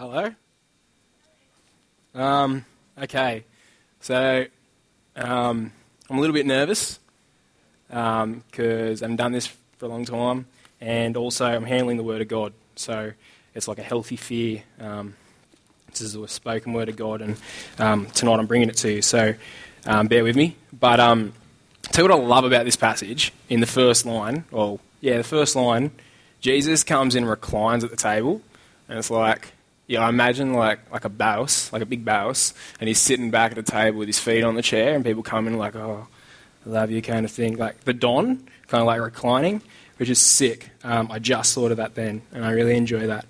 Hello? Okay. So, I'm a little bit nervous because I haven't done this for a long time, and also I'm handling the Word of God. So it's like a healthy fear. This is a spoken Word of God, and tonight I'm bringing it to you. So bear with me. But tell you what I love about this passage in the first line. Well, yeah, the first line, Jesus comes and reclines at the table, and it's like... Yeah, I imagine like a baos, like a big baos, and he's sitting back at the table with his feet on the chair, and people come in like, oh, I love you kind of thing. Like the Don, kind of like reclining, which is sick. I just thought of that then, and I really enjoy that.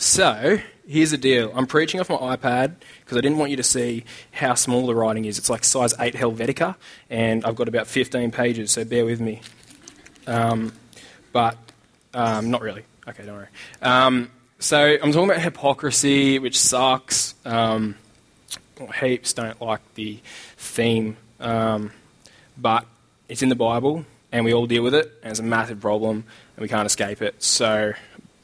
So here's the deal. I'm preaching off my iPad because I didn't want you to see how small the writing is. It's like size 8 Helvetica, and I've got about 15 pages, so bear with me. But not really. Okay, don't worry. So I'm talking about hypocrisy, which sucks. Heaps don't like the theme, but it's in the Bible, and we all deal with it, and it's a massive problem, and we can't escape it, so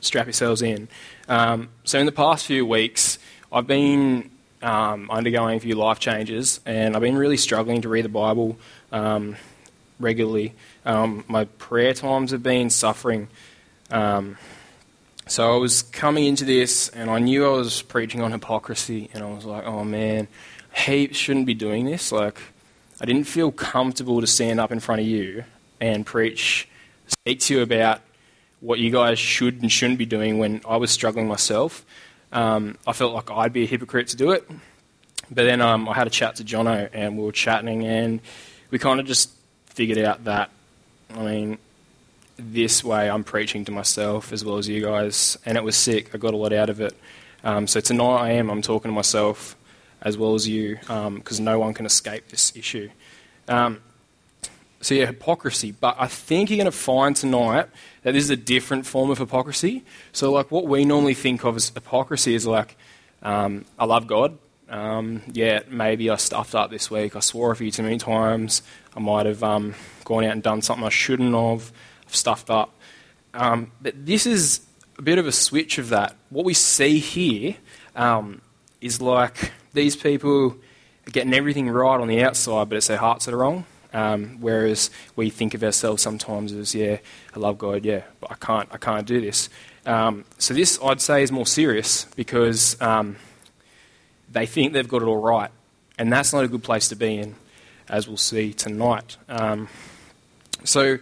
strap yourselves in. So in the past few weeks, I've been undergoing a few life changes, and I've been really struggling to read the Bible regularly. My prayer times have been suffering. So I was coming into this, and I knew I was preaching on hypocrisy, and I was like, oh man, heaps shouldn't be doing this. Like, I didn't feel comfortable to stand up in front of you and speak to you about what you guys should and shouldn't be doing when I was struggling myself. I felt like I'd be a hypocrite to do it. But then I had a chat to Jono, and we were chatting, and we kind of just figured out that, this way I'm preaching to myself as well as you guys, and it was sick. I got a lot out of it. So tonight I'm talking to myself as well as you, because no one can escape this issue. So yeah, hypocrisy. But I think you're going to find tonight that this is a different form of hypocrisy. So like what we normally think of as hypocrisy is like, I love God. Yeah, maybe I stuffed up this week. I swore a few too many times. I might have gone out and done something I shouldn't have. Stuffed up. But this is a bit of a switch of that. What we see here is like these people are getting everything right on the outside, but it's their hearts that are wrong. Whereas we think of ourselves sometimes as, yeah, I love God, yeah, but I can't do this. So this, I'd say, is more serious because they think they've got it all right, and that's not a good place to be in, as we'll see tonight. So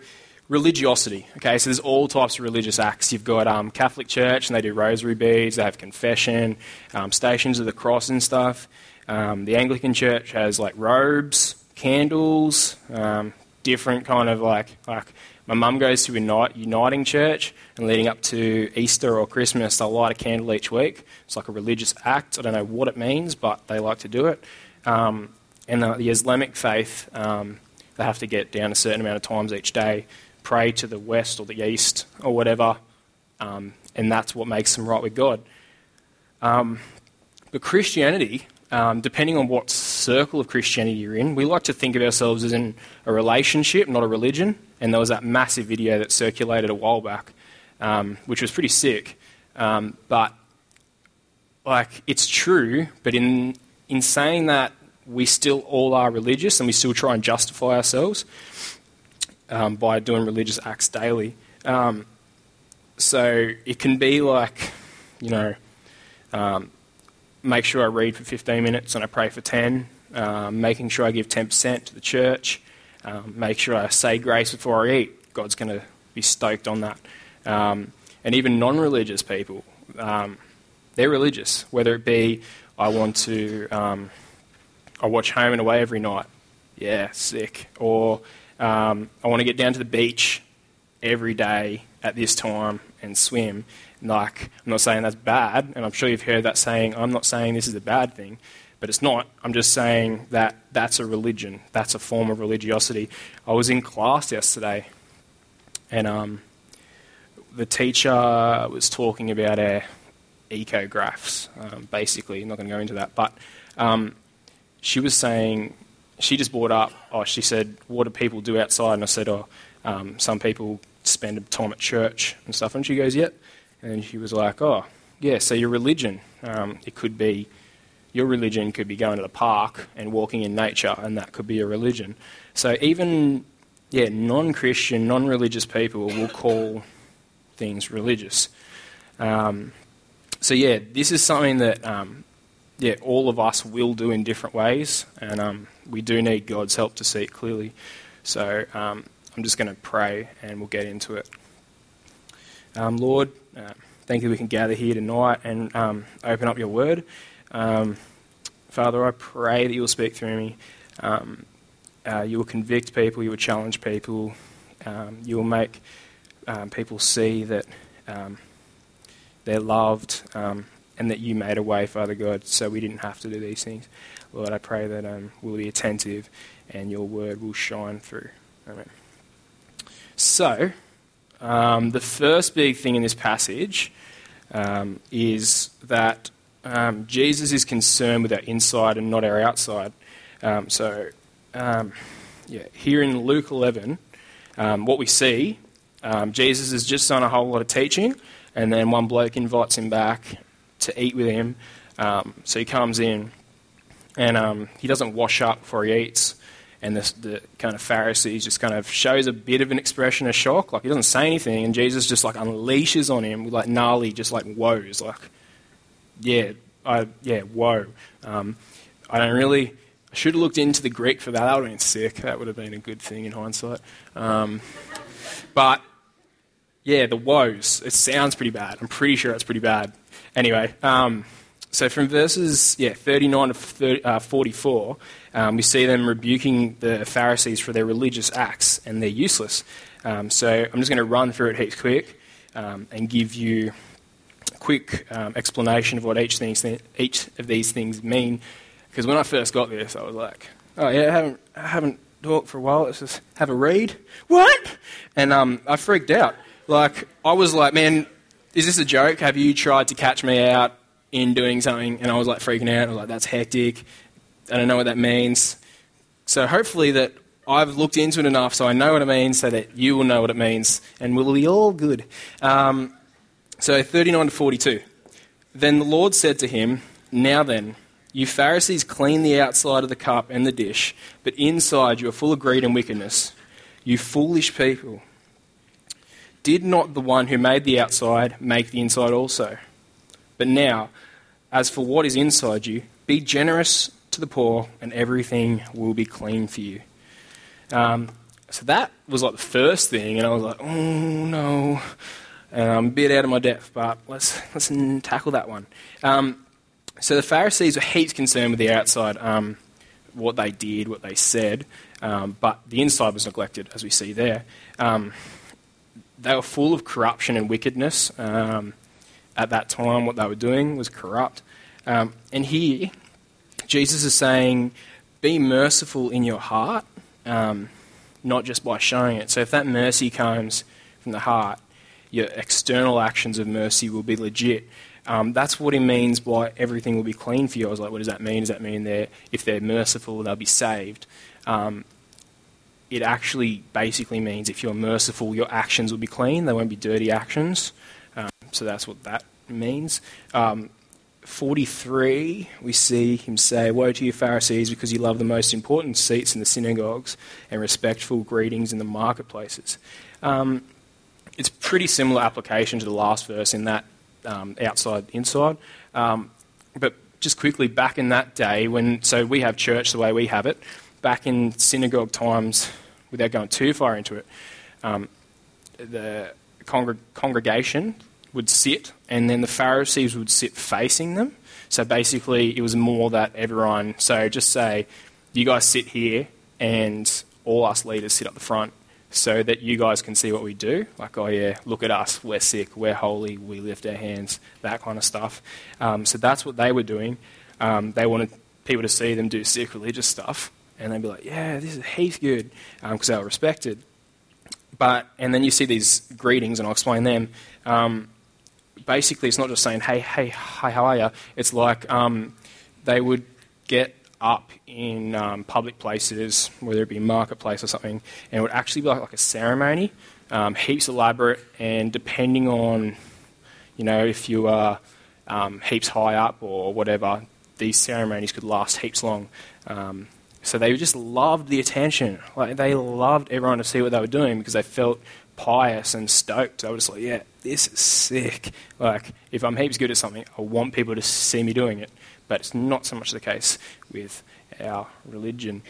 religiosity. Okay, so there's all types of religious acts. You've got Catholic Church, and they do rosary beads, they have confession, Stations of the Cross and stuff. The Anglican Church has like robes, candles, different kind of like my mum goes to a uniting church, and leading up to Easter or Christmas, they'll light a candle each week. It's like a religious act. I don't know what it means, but they like to do it. And the Islamic faith, they have to get down a certain amount of times each day, pray to the west or the east or whatever, and that's what makes them right with God. But Christianity, depending on what circle of Christianity you're in, we like to think of ourselves as in a relationship, not a religion, and there was that massive video that circulated a while back, which was pretty sick, but like it's true, but in saying that, we still all are religious, and we still try and justify ourselves by doing religious acts daily. So it can be like, make sure I read for 15 minutes and I pray for 10, making sure I give 10% to the church, make sure I say grace before I eat. God's going to be stoked on that. And even non-religious people, they're religious, whether it be I want to... I watch Home and Away every night. Yeah, sick. Or I want to get down to the beach every day at this time and swim. Like, I'm not saying that's bad, and I'm sure you've heard that saying. I'm not saying this is a bad thing, but it's not. I'm just saying that that's a religion. That's a form of religiosity. I was in class yesterday, and the teacher was talking about our ecographs, basically. I'm not going to go into that, but... she was saying, she just brought up, she said, what do people do outside? And I said, some people spend time at church and stuff. And she goes, yep. And she was like, Yeah, so your religion, it could be, your religion could be going to the park and walking in nature, and that could be a religion. So even, yeah, non-Christian, non-religious people will call things religious. So yeah, this is something that, yeah, all of us will do in different ways, and we do need God's help to see it clearly. So I'm just going to pray and we'll get into it. Lord, thank you we can gather here tonight and open up your word. Father, I pray that you'll speak through me. You will convict people, you will challenge people, you will make people see that they're loved and that you made a way, Father God, so we didn't have to do these things. Lord, I pray that we'll be attentive and your word will shine through. Amen. So, the first big thing in this passage is that Jesus is concerned with our inside and not our outside. So, here in Luke 11, what we see, Jesus has just done a whole lot of teaching, and then one bloke invites him back to eat with him. So he comes in, and he doesn't wash up before he eats. And the kind of Pharisees just kind of shows a bit of an expression of shock. Like, he doesn't say anything, and Jesus just, like, unleashes on him with, like, gnarly, just, like, woes. Like, woe. I should have looked into the Greek for that. That would have been sick. That would have been a good thing in hindsight. But, yeah, the woes. It sounds pretty bad. I'm pretty sure it's pretty bad. Anyway, so from verses 39 to 44, we see them rebuking the Pharisees for their religious acts, and they're useless. So I'm just going to run through it heaps quick and give you a quick explanation of what each of these things mean. Because when I first got this, I was like, oh yeah, I haven't talked for a while. Let's just have a read. What? And I freaked out. Like, I was like, man, is this a joke? Have you tried to catch me out in doing something? And I was like freaking out. I was like, that's hectic. I don't know what that means. So hopefully that I've looked into it enough so I know what it means, so that you will know what it means, and we'll be all good. So 39 to 42. Then the Lord said to him, now then, you Pharisees clean the outside of the cup and the dish, but inside you are full of greed and wickedness. You foolish people. Did not the one who made the outside make the inside also? But now, as for what is inside you, be generous to the poor, and everything will be clean for you. So that was like the first thing, and I was like, oh no, and I'm a bit out of my depth, but let's tackle that one. So the Pharisees were heaps concerned with the outside, what they did, what they said, but the inside was neglected, as we see there. They were full of corruption and wickedness. At that time, what they were doing was corrupt. And here, Jesus is saying, be merciful in your heart, not just by showing it. So if that mercy comes from the heart, your external actions of mercy will be legit. That's what he means by everything will be clean for you. I was like, what does that mean? Does that mean if they're merciful, they'll be saved? It actually basically means if you're merciful, your actions will be clean. They won't be dirty actions. So that's what that means. 43, we see him say, woe to you Pharisees, because you love the most important seats in the synagogues and respectful greetings in the marketplaces. It's pretty similar application to the last verse in that outside, inside. But just quickly, back in that day, so we have church the way we have it, back in synagogue times, without going too far into it, the congregation would sit, and then the Pharisees would sit facing them. So basically, it was more that everyone... So just say, you guys sit here, and all us leaders sit up the front so that you guys can see what we do. Like, oh yeah, look at us, we're sick, we're holy, we lift our hands, that kind of stuff. So that's what they were doing. They wanted people to see them do sick religious stuff, and they'd be like, yeah, this is heaps good, because they were respected. And then you see these greetings, and I'll explain them. Basically, it's not just saying, hey, how are you? It's like they would get up in public places, whether it be marketplace or something, and it would actually be like a ceremony, heaps elaborate, and depending on, you know, if you are heaps high up or whatever. These ceremonies could last heaps long. So they just loved the attention. Like, they loved everyone to see what they were doing because they felt pious and stoked. They were just like, yeah, this is sick. Like, if I'm heaps good at something, I want people to see me doing it. But it's not so much the case with our religion.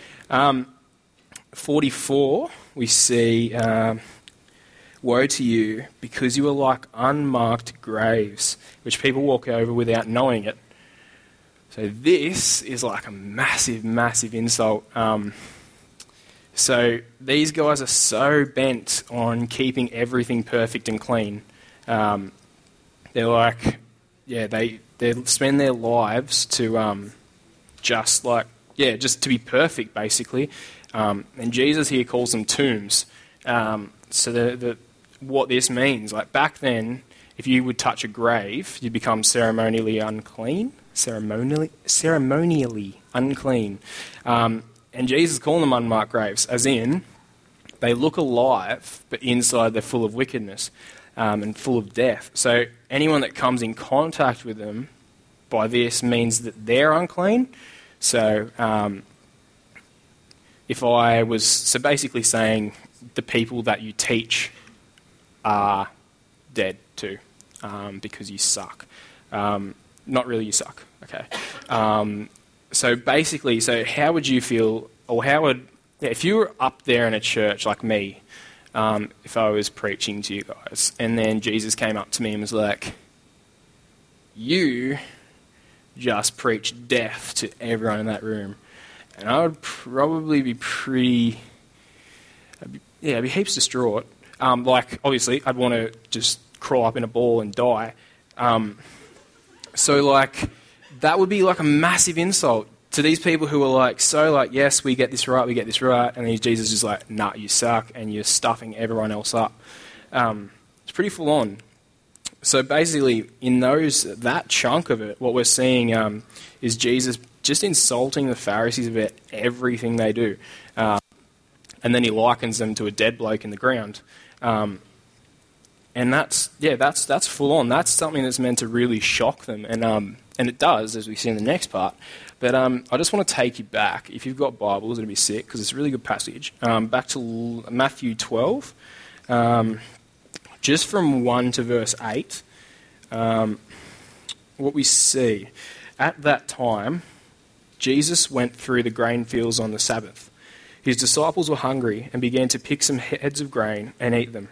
44, we see, woe to you, because you are like unmarked graves, which people walk over without knowing it. So this is like a massive, massive insult. So these guys are so bent on keeping everything perfect and clean. They're like, yeah, they spend their lives to just to be perfect, basically. And Jesus here calls them tombs. So what this means, like back then, if you would touch a grave, you'd become ceremonially unclean. Ceremonially unclean. And Jesus called them unmarked graves, as in they look alive, but inside they're full of wickedness and full of death. So anyone that comes in contact with them by this means that they're unclean. So basically saying the people that you teach are dead too because you suck. Not really, you suck. Okay. So how would you feel, or if you were up there in a church like me, if I was preaching to you guys, and then Jesus came up to me and was like, you just preached death to everyone in that room. And I would probably be I'd be heaps distraught. Obviously, I'd want to just crawl up in a ball and die. So, like, that would be, like, a massive insult to these people who are, like, so, like, yes, we get this right. And then Jesus is like, nah, you suck, and you're stuffing everyone else up. It's pretty full on. So, basically, in that chunk of it, what we're seeing is Jesus just insulting the Pharisees about everything they do. And then he likens them to a dead bloke in the ground. And that's full on. That's something that's meant to really shock them, and it does, as we see in the next part. But I just want to take you back. If you've got Bibles, it'll be sick because it's a really good passage. Back to Matthew 12, just from 1 to verse 8. What we see at that time, Jesus went through the grain fields on the Sabbath. His disciples were hungry and began to pick some heads of grain and eat them.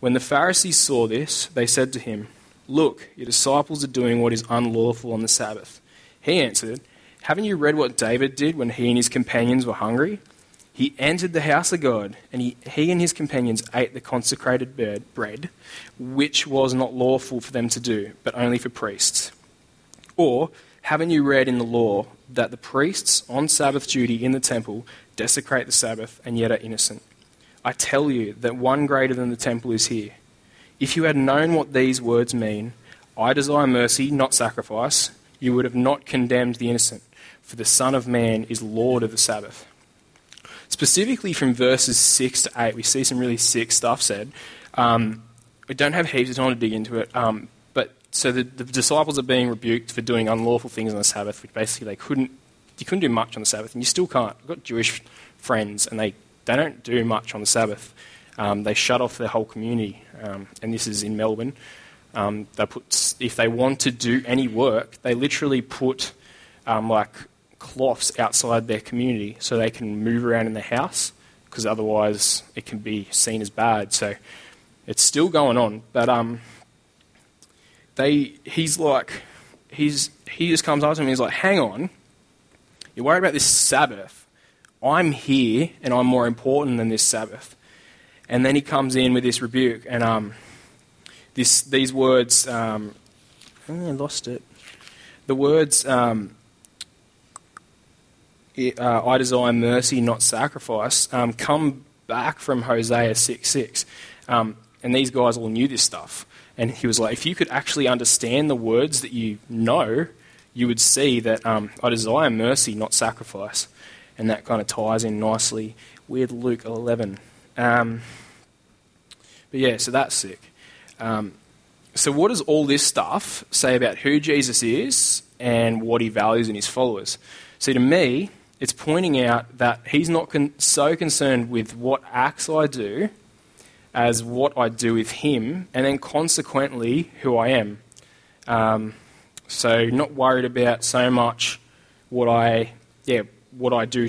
When the Pharisees saw this, they said to him, "Look, your disciples are doing what is unlawful on the Sabbath." He answered, "Haven't you read what David did when he and his companions were hungry? He entered the house of God, and he and his companions ate the consecrated bread, which was not lawful for them to do, but only for priests. Or, haven't you read in the law that the priests on Sabbath duty in the temple desecrate the Sabbath and yet are innocent? I tell you that one greater than the temple is here. If you had known what these words mean, 'I desire mercy, not sacrifice,' you would have not condemned the innocent, for the Son of Man is Lord of the Sabbath." Specifically from verses 6 to 8, we see some really sick stuff said. We don't have heaps of time to dig into it, but the disciples are being rebuked for doing unlawful things on the Sabbath, which basically you couldn't do much on the Sabbath, and you still can't. I've got Jewish friends, and they don't do much on the Sabbath. They shut off their whole community, and this is in Melbourne. If they want to do any work, they literally put cloths outside their community so they can move around in the house, because otherwise it can be seen as bad. So it's still going on, but he just comes up to me and he's like, "Hang on, you're worried about this Sabbath. I'm here, and I'm more important than this Sabbath." And then he comes in with this rebuke, and these words, I lost it. The words, "I desire mercy, not sacrifice," come back from Hosea 6:6. And these guys all knew this stuff. And he was like, if you could actually understand the words that you know, you would see that "I desire mercy, not sacrifice." And that kind of ties in nicely with Luke 11. So that's sick. So what does all this stuff say about who Jesus is and what he values in his followers? See, to me, it's pointing out that he's not so concerned with what acts I do as what I do with him, and then consequently who I am. So not worried about so much what I do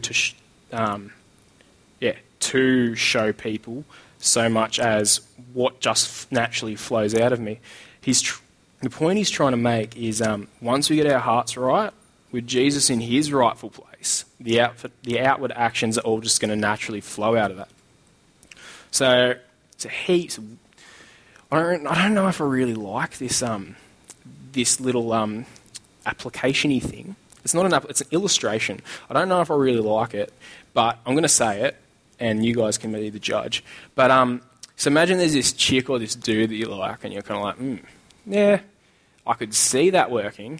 to show people, so much as what just naturally flows out of me. The point he's trying to make is once we get our hearts right, with Jesus in his rightful place, the outward actions are all just going to naturally flow out of that. So it's a heap. I don't know if I really like this little application-y thing. It's not an it's an illustration. I don't know if I really like it, but I'm going to say it, and you guys can be the judge. But so imagine there's this chick or this dude that you like, and you're kind of like, yeah, I could see that working.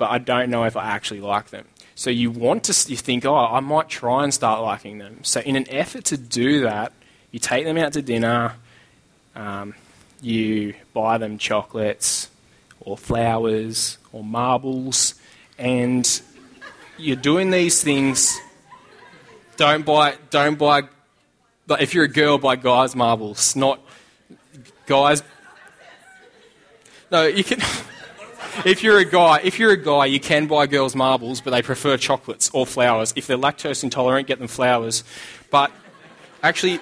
But I don't know if I actually like them. So you think, I might try and start liking them. So in an effort to do that, you take them out to dinner, you buy them chocolates or flowers or marbles, and you're doing these things. Don't buy, but if you're a girl, buy guys marbles, not guys. No, you can... If you're a guy, you can buy girls marbles, but they prefer chocolates or flowers. If they're lactose intolerant, get them flowers. But actually,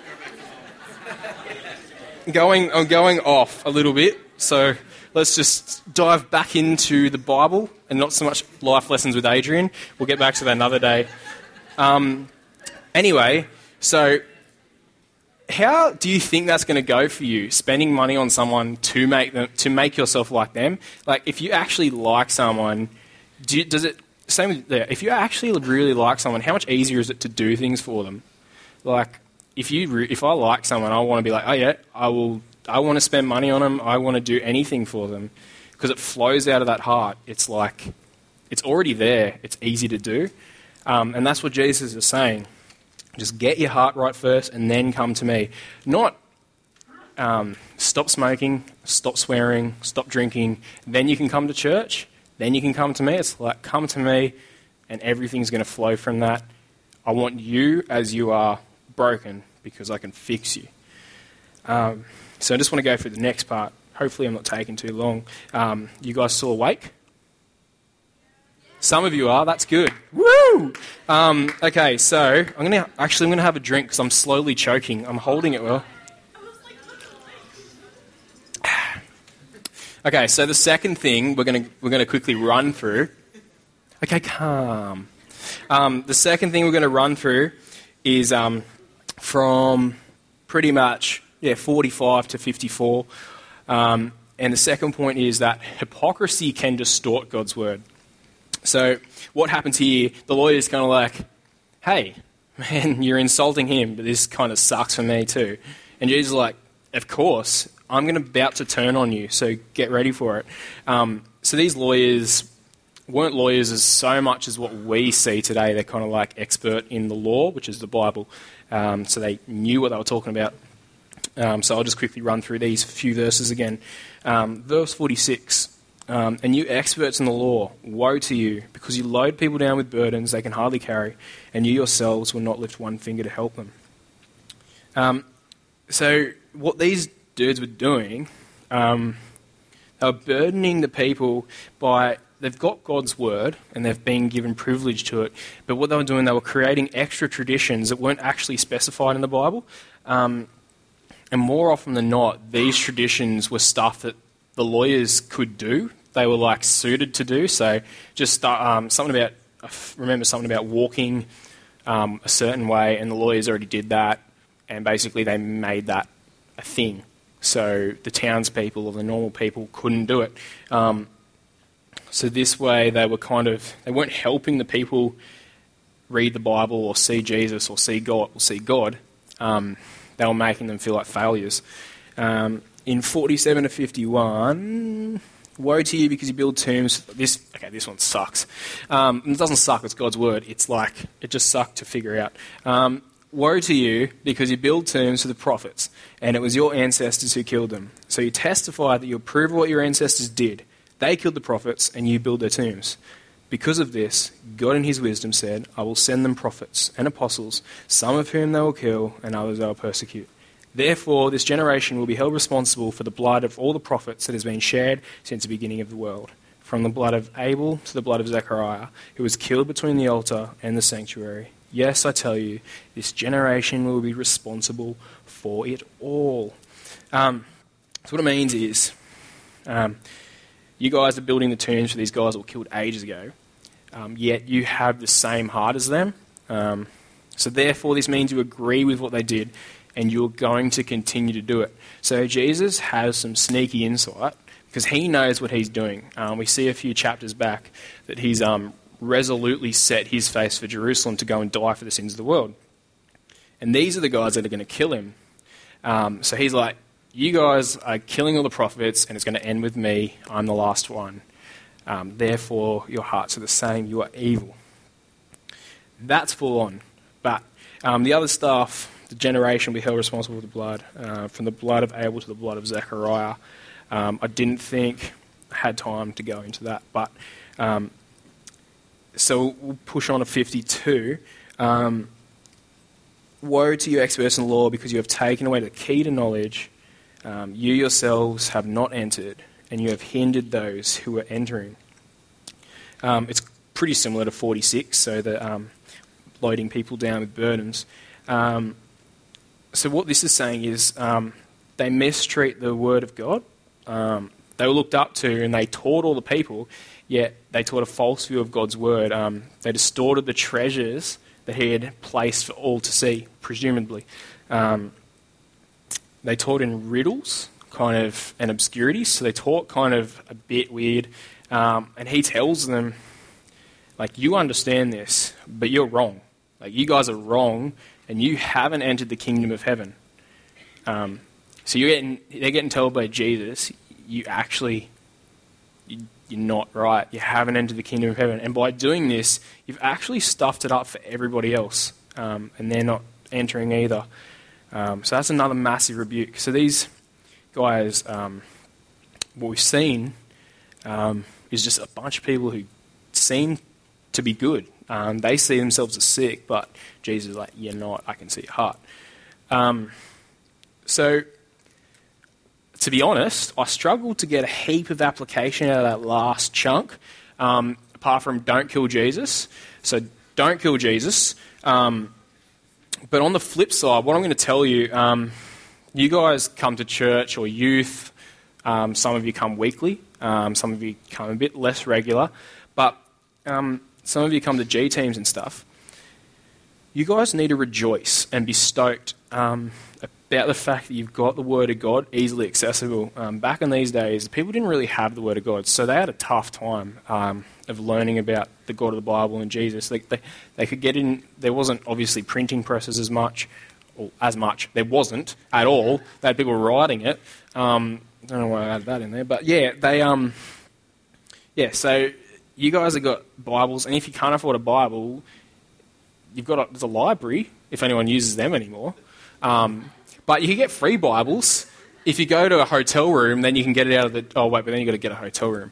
I'm going off a little bit. So let's just dive back into the Bible and not so much life lessons with Adrian. We'll get back to that another day. Anyway, so how do you think that's going to go for you, spending money on someone to make yourself like them? Like, if you actually like someone, if you actually really like someone, how much easier is it to do things for them? Like, if I like someone, I want to be like, oh yeah, I want to spend money on them, I want to do anything for them, because it flows out of that heart. It's like, it's already there, it's easy to do. And that's what Jesus is saying. Just get your heart right first and then come to me. Not stop smoking, stop swearing, stop drinking, then you can come to church, then you can come to me. It's like, come to me and everything's going to flow from that. I want you as you are, broken, because I can fix you. So I just want to go through the next part. Hopefully I'm not taking too long. You guys still awake? Some of you are. That's good. Woo! Okay, so I'm going to have a drink because I'm slowly choking. I'm holding it well. Okay, so the second thing we're going to quickly run through. Okay, calm. The second thing we're going to run through is from pretty much 45 to 54, and the second point is that hypocrisy can distort God's word. So what happens here, the lawyer's kind of like, hey, man, you're insulting him, but this kind of sucks for me too. And Jesus is like, of course, I'm about to turn on you, so get ready for it. So these lawyers weren't lawyers as so much as what we see today. They're kind of like expert in the law, which is the Bible. So they knew what they were talking about. So I'll just quickly run through these few verses again. Verse 46. And you experts in the law, woe to you, because you load people down with burdens they can hardly carry, and you yourselves will not lift one finger to help them. So what these dudes were doing, they were burdening the people by, they've got God's word, and they've been given privilege to it, but what they were doing, they were creating extra traditions that weren't actually specified in the Bible, and more often than not, these traditions were stuff that the lawyers could do. They were like suited to do. So just something about walking a certain way, and the lawyers already did that, and basically they made that a thing. So the townspeople or the normal people couldn't do it. So this way they weren't helping the people read the Bible or see Jesus or see God. They were making them feel like failures. In 47 to 51, woe to you because you build tombs. This one sucks. It doesn't suck, it's God's word. It just sucked to figure out. Woe to you, because you build tombs for the prophets, and it was your ancestors who killed them. So you testify that you approve of what your ancestors did. They killed the prophets, and you build their tombs. Because of this, God in his wisdom said, I will send them prophets and apostles, some of whom they will kill, and others they will persecute. Therefore, this generation will be held responsible for the blood of all the prophets that has been shed since the beginning of the world, from the blood of Abel to the blood of Zechariah, who was killed between the altar and the sanctuary. Yes, I tell you, this generation will be responsible for it all. So what it means is, you guys are building the tombs for these guys that were killed ages ago, yet you have the same heart as them. So therefore, this means you agree with what they did, and you're going to continue to do it. So Jesus has some sneaky insight, because he knows what he's doing. We see a few chapters back that he's resolutely set his face for Jerusalem to go and die for the sins of the world. And these are the guys that are going to kill him. So he's like, you guys are killing all the prophets, and it's going to end with me. I'm the last one. Therefore, your hearts are the same. You are evil. That's full on. But the other stuff, the generation will be held responsible for the blood, from the blood of Abel to the blood of Zechariah. I didn't think I had time to go into that. But so we'll push on to 52. Woe to you, experts in law, because you have taken away the key to knowledge. You yourselves have not entered, and you have hindered those who are entering. It's pretty similar to 46, so the loading people down with burdens. So what this is saying is they mistreat the word of God. They were looked up to, and they taught all the people, yet they taught a false view of God's word. They distorted the treasures that he had placed for all to see, presumably. They taught in riddles, kind of, and obscurities. So they taught kind of a bit weird. And he tells them, like, you understand this, but you're wrong. Like, you guys are wrong, and you haven't entered the kingdom of heaven. So they're getting told by Jesus, you're not right. You haven't entered the kingdom of heaven. And by doing this, you've actually stuffed it up for everybody else. And they're not entering either. So that's another massive rebuke. So these guys, what we've seen is just a bunch of people who seem to be good. They see themselves as sick, but Jesus is like, you're not, I can see your heart. So to be honest, I struggled to get a heap of application out of that last chunk, apart from don't kill Jesus. So don't kill Jesus. But on the flip side, what I'm going to tell you, you guys come to church or youth, some of you come weekly, some of you come a bit less regular, but some of you come to G teams and stuff. You guys need to rejoice and be stoked about the fact that you've got the Word of God easily accessible. Back in these days, people didn't really have the Word of God, so they had a tough time of learning about the God of the Bible and Jesus. They could get in. There wasn't obviously printing presses as much. There wasn't at all. They had people writing it. I don't know why I added that in there, but yeah, they So you guys have got Bibles, and if you can't afford a Bible, there's a library if anyone uses them anymore. But you can get free Bibles. If you go to a hotel room, then you can get it out of the... Oh, wait, but then you've got to get a hotel room.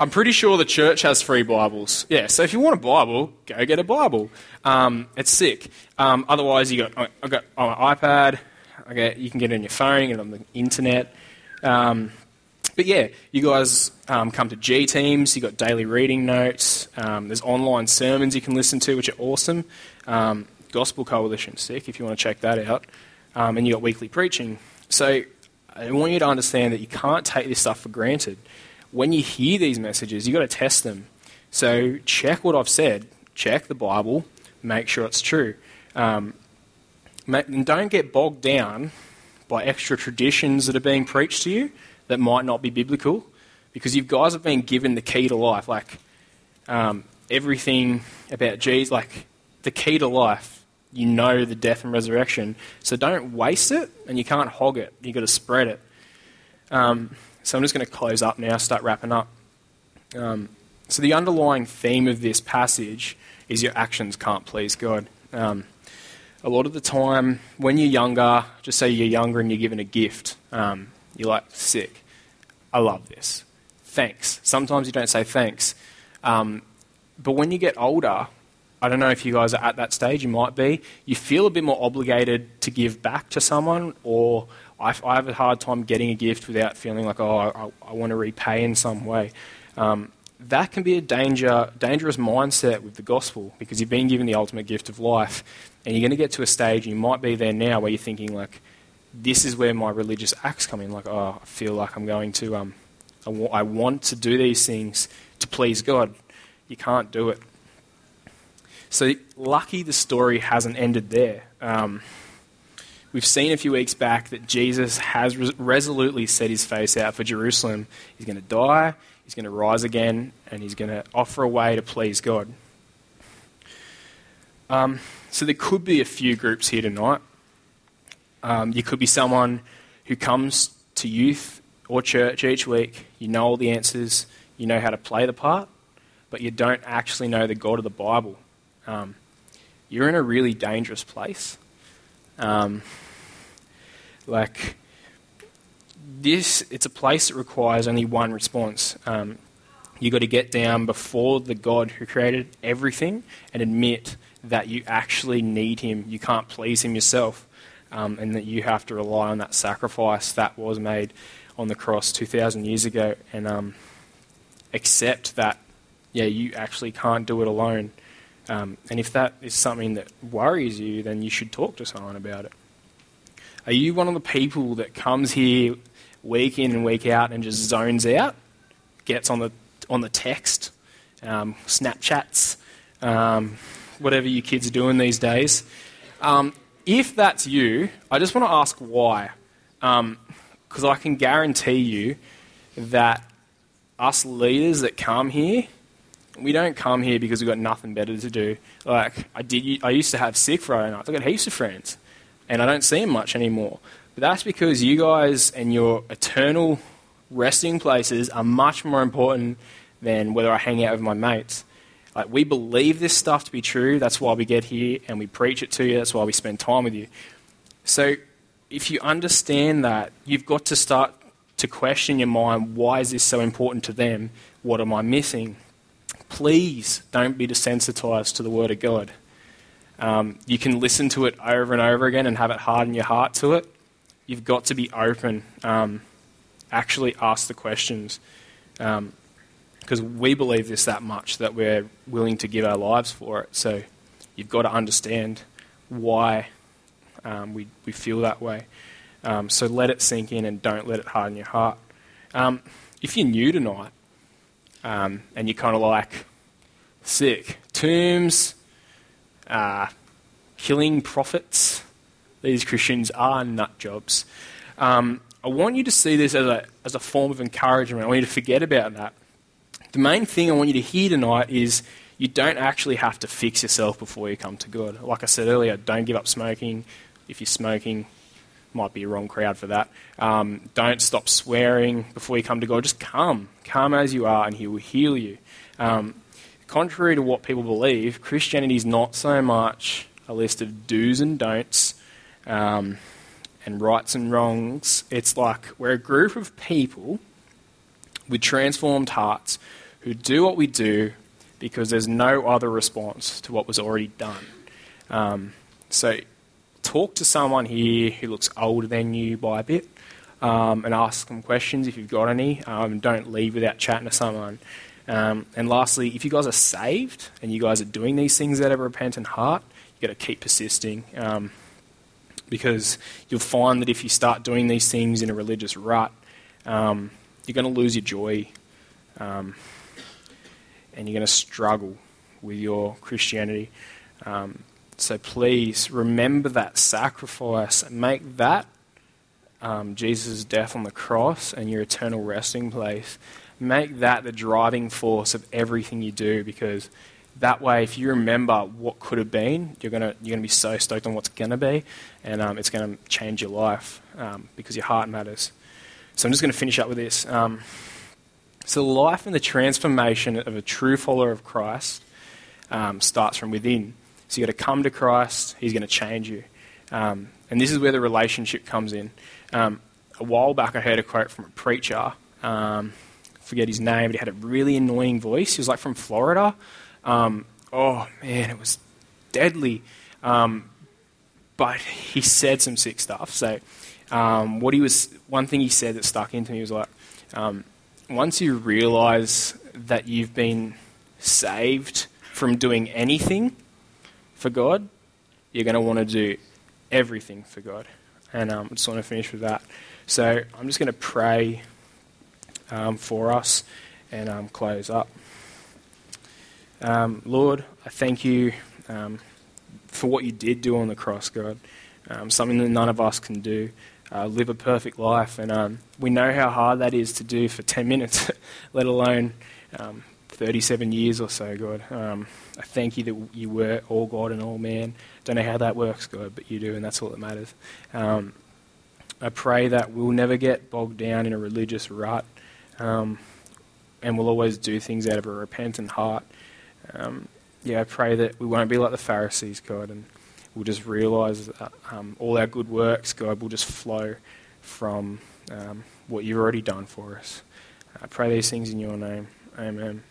I'm pretty sure the church has free Bibles. Yeah, so if you want a Bible, go get a Bible. It's sick. Otherwise, I got on my iPad. You can get it on your phone and on the internet. But yeah, you guys come to G Teams. You've got daily reading notes. There's online sermons you can listen to, which are awesome. Gospel Coalition, sick, if you want to check that out. And you got weekly preaching. So I want you to understand that you can't take this stuff for granted. When you hear these messages, you've got to test them. So check what I've said. Check the Bible. Make sure it's true. And don't get bogged down by extra traditions that are being preached to you that might not be biblical, because you guys have been given the key to life. Like, everything about Jesus, like the key to life. You know the death and resurrection. So don't waste it, and you can't hog it. You've got to spread it. So I'm just going to close up now, start wrapping up. So the underlying theme of this passage is your actions can't please God. A lot of the time, when you're younger, just say you're younger and you're given a gift, you're like, sick, I love this, thanks. Sometimes you don't say thanks. But when you get older, I don't know if you guys are at that stage, you might be, you feel a bit more obligated to give back to someone, or I have a hard time getting a gift without feeling like, oh, I want to repay in some way. That can be a dangerous mindset with the gospel, because you've been given the ultimate gift of life, and you're going to get to a stage, and you might be there now, where you're thinking, like, this is where my religious acts come in. Like, oh, I feel like I'm going to, I want to do these things to please God. You can't do it. So lucky the story hasn't ended there. We've seen a few weeks back that Jesus has resolutely set his face out for Jerusalem. He's going to die, he's going to rise again, and he's going to offer a way to please God. So there could be a few groups here tonight. You could be someone who comes to youth or church each week. You know all the answers, you know how to play the part, but you don't actually know the God of the Bible. You're in a really dangerous place. It's a place that requires only one response. You've got to get down before the God who created everything and admit that you actually need him. You can't please him yourself, and that you have to rely on that sacrifice that was made on the cross 2,000 years ago, and accept that, yeah, you actually can't do it alone. And if that is something that worries you, then you should talk to someone about it. Are you one of the people that comes here week in and week out and just zones out, gets on the text, Snapchats, whatever you kids are doing these days? If that's you, I just want to ask why, because I can guarantee you that us leaders that come here, we don't come here because we've got nothing better to do. Like, I used to have sick Friday nights. I've got heaps of friends, and I don't see them much anymore. But that's because you guys and your eternal resting places are much more important than whether I hang out with my mates. Like, we believe this stuff to be true. That's why we get here, and we preach it to you. That's why we spend time with you. So if you understand that, you've got to start to question your mind, why is this so important to them? What am I missing? Please don't be desensitized to the Word of God. You can listen to it over and over again and have it harden your heart to it. You've got to be open. Actually ask the questions. Because we believe this that much that we're willing to give our lives for it. So you've got to understand why we feel that way. So let it sink in and don't let it harden your heart. If you're new tonight, and you're kind of like, sick, tombs, killing prophets, these Christians are nut jobs. I want you to see this as a form of encouragement. I want you to forget about that. The main thing I want you to hear tonight is you don't actually have to fix yourself before you come to God. Like I said earlier, don't give up smoking. If you're smoking, might be a wrong crowd for that. Don't stop swearing before you come to God. Just come. Come as you are, and he will heal you. Contrary to what people believe, Christianity is not so much a list of do's and don'ts and rights and wrongs. It's like we're a group of people with transformed hearts who do what we do because there's no other response to what was already done. So talk to someone here who looks older than you by a bit, and ask them questions if you've got any. Don't leave without chatting to someone. And lastly, if you guys are saved and you guys are doing these things out of a repentant heart, you've got to keep persisting, because you'll find that if you start doing these things in a religious rut, you're going to lose your joy, and you're going to struggle with your Christianity. So please remember that sacrifice and make that Jesus' death on the cross and your eternal resting place. Make that the driving force of everything you do, because that way, if you remember what could have been, you're gonna be so stoked on what's gonna be, and it's gonna change your life because your heart matters. So I'm just gonna finish up with this. So life and the transformation of a true follower of Christ starts from within. So you've got to come to Christ. He's going to change you. And this is where the relationship comes in. A while back, I heard a quote from a preacher. I forget his name, but he had a really annoying voice. He was like from Florida. Oh, man, it was deadly. But he said some sick stuff. So one thing he said that stuck into me was like, once you realize that you've been saved from doing anything for God, you're going to want to do everything for God. And I just want to finish with that. So I'm just going to pray for us and close up. Lord, I thank you for what you did do on the cross, God. Something that none of us can do. Live a perfect life. And we know how hard that is to do for 10 minutes, let alone 37 years or so, God. I thank you that you were all God and all man. Don't know how that works, God, but you do, and that's all that matters. I pray that we'll never get bogged down in a religious rut, and we'll always do things out of a repentant heart. I pray that we won't be like the Pharisees, God, and we'll just realise that all our good works, God, will just flow from what you've already done for us. I pray these things in your name. Amen.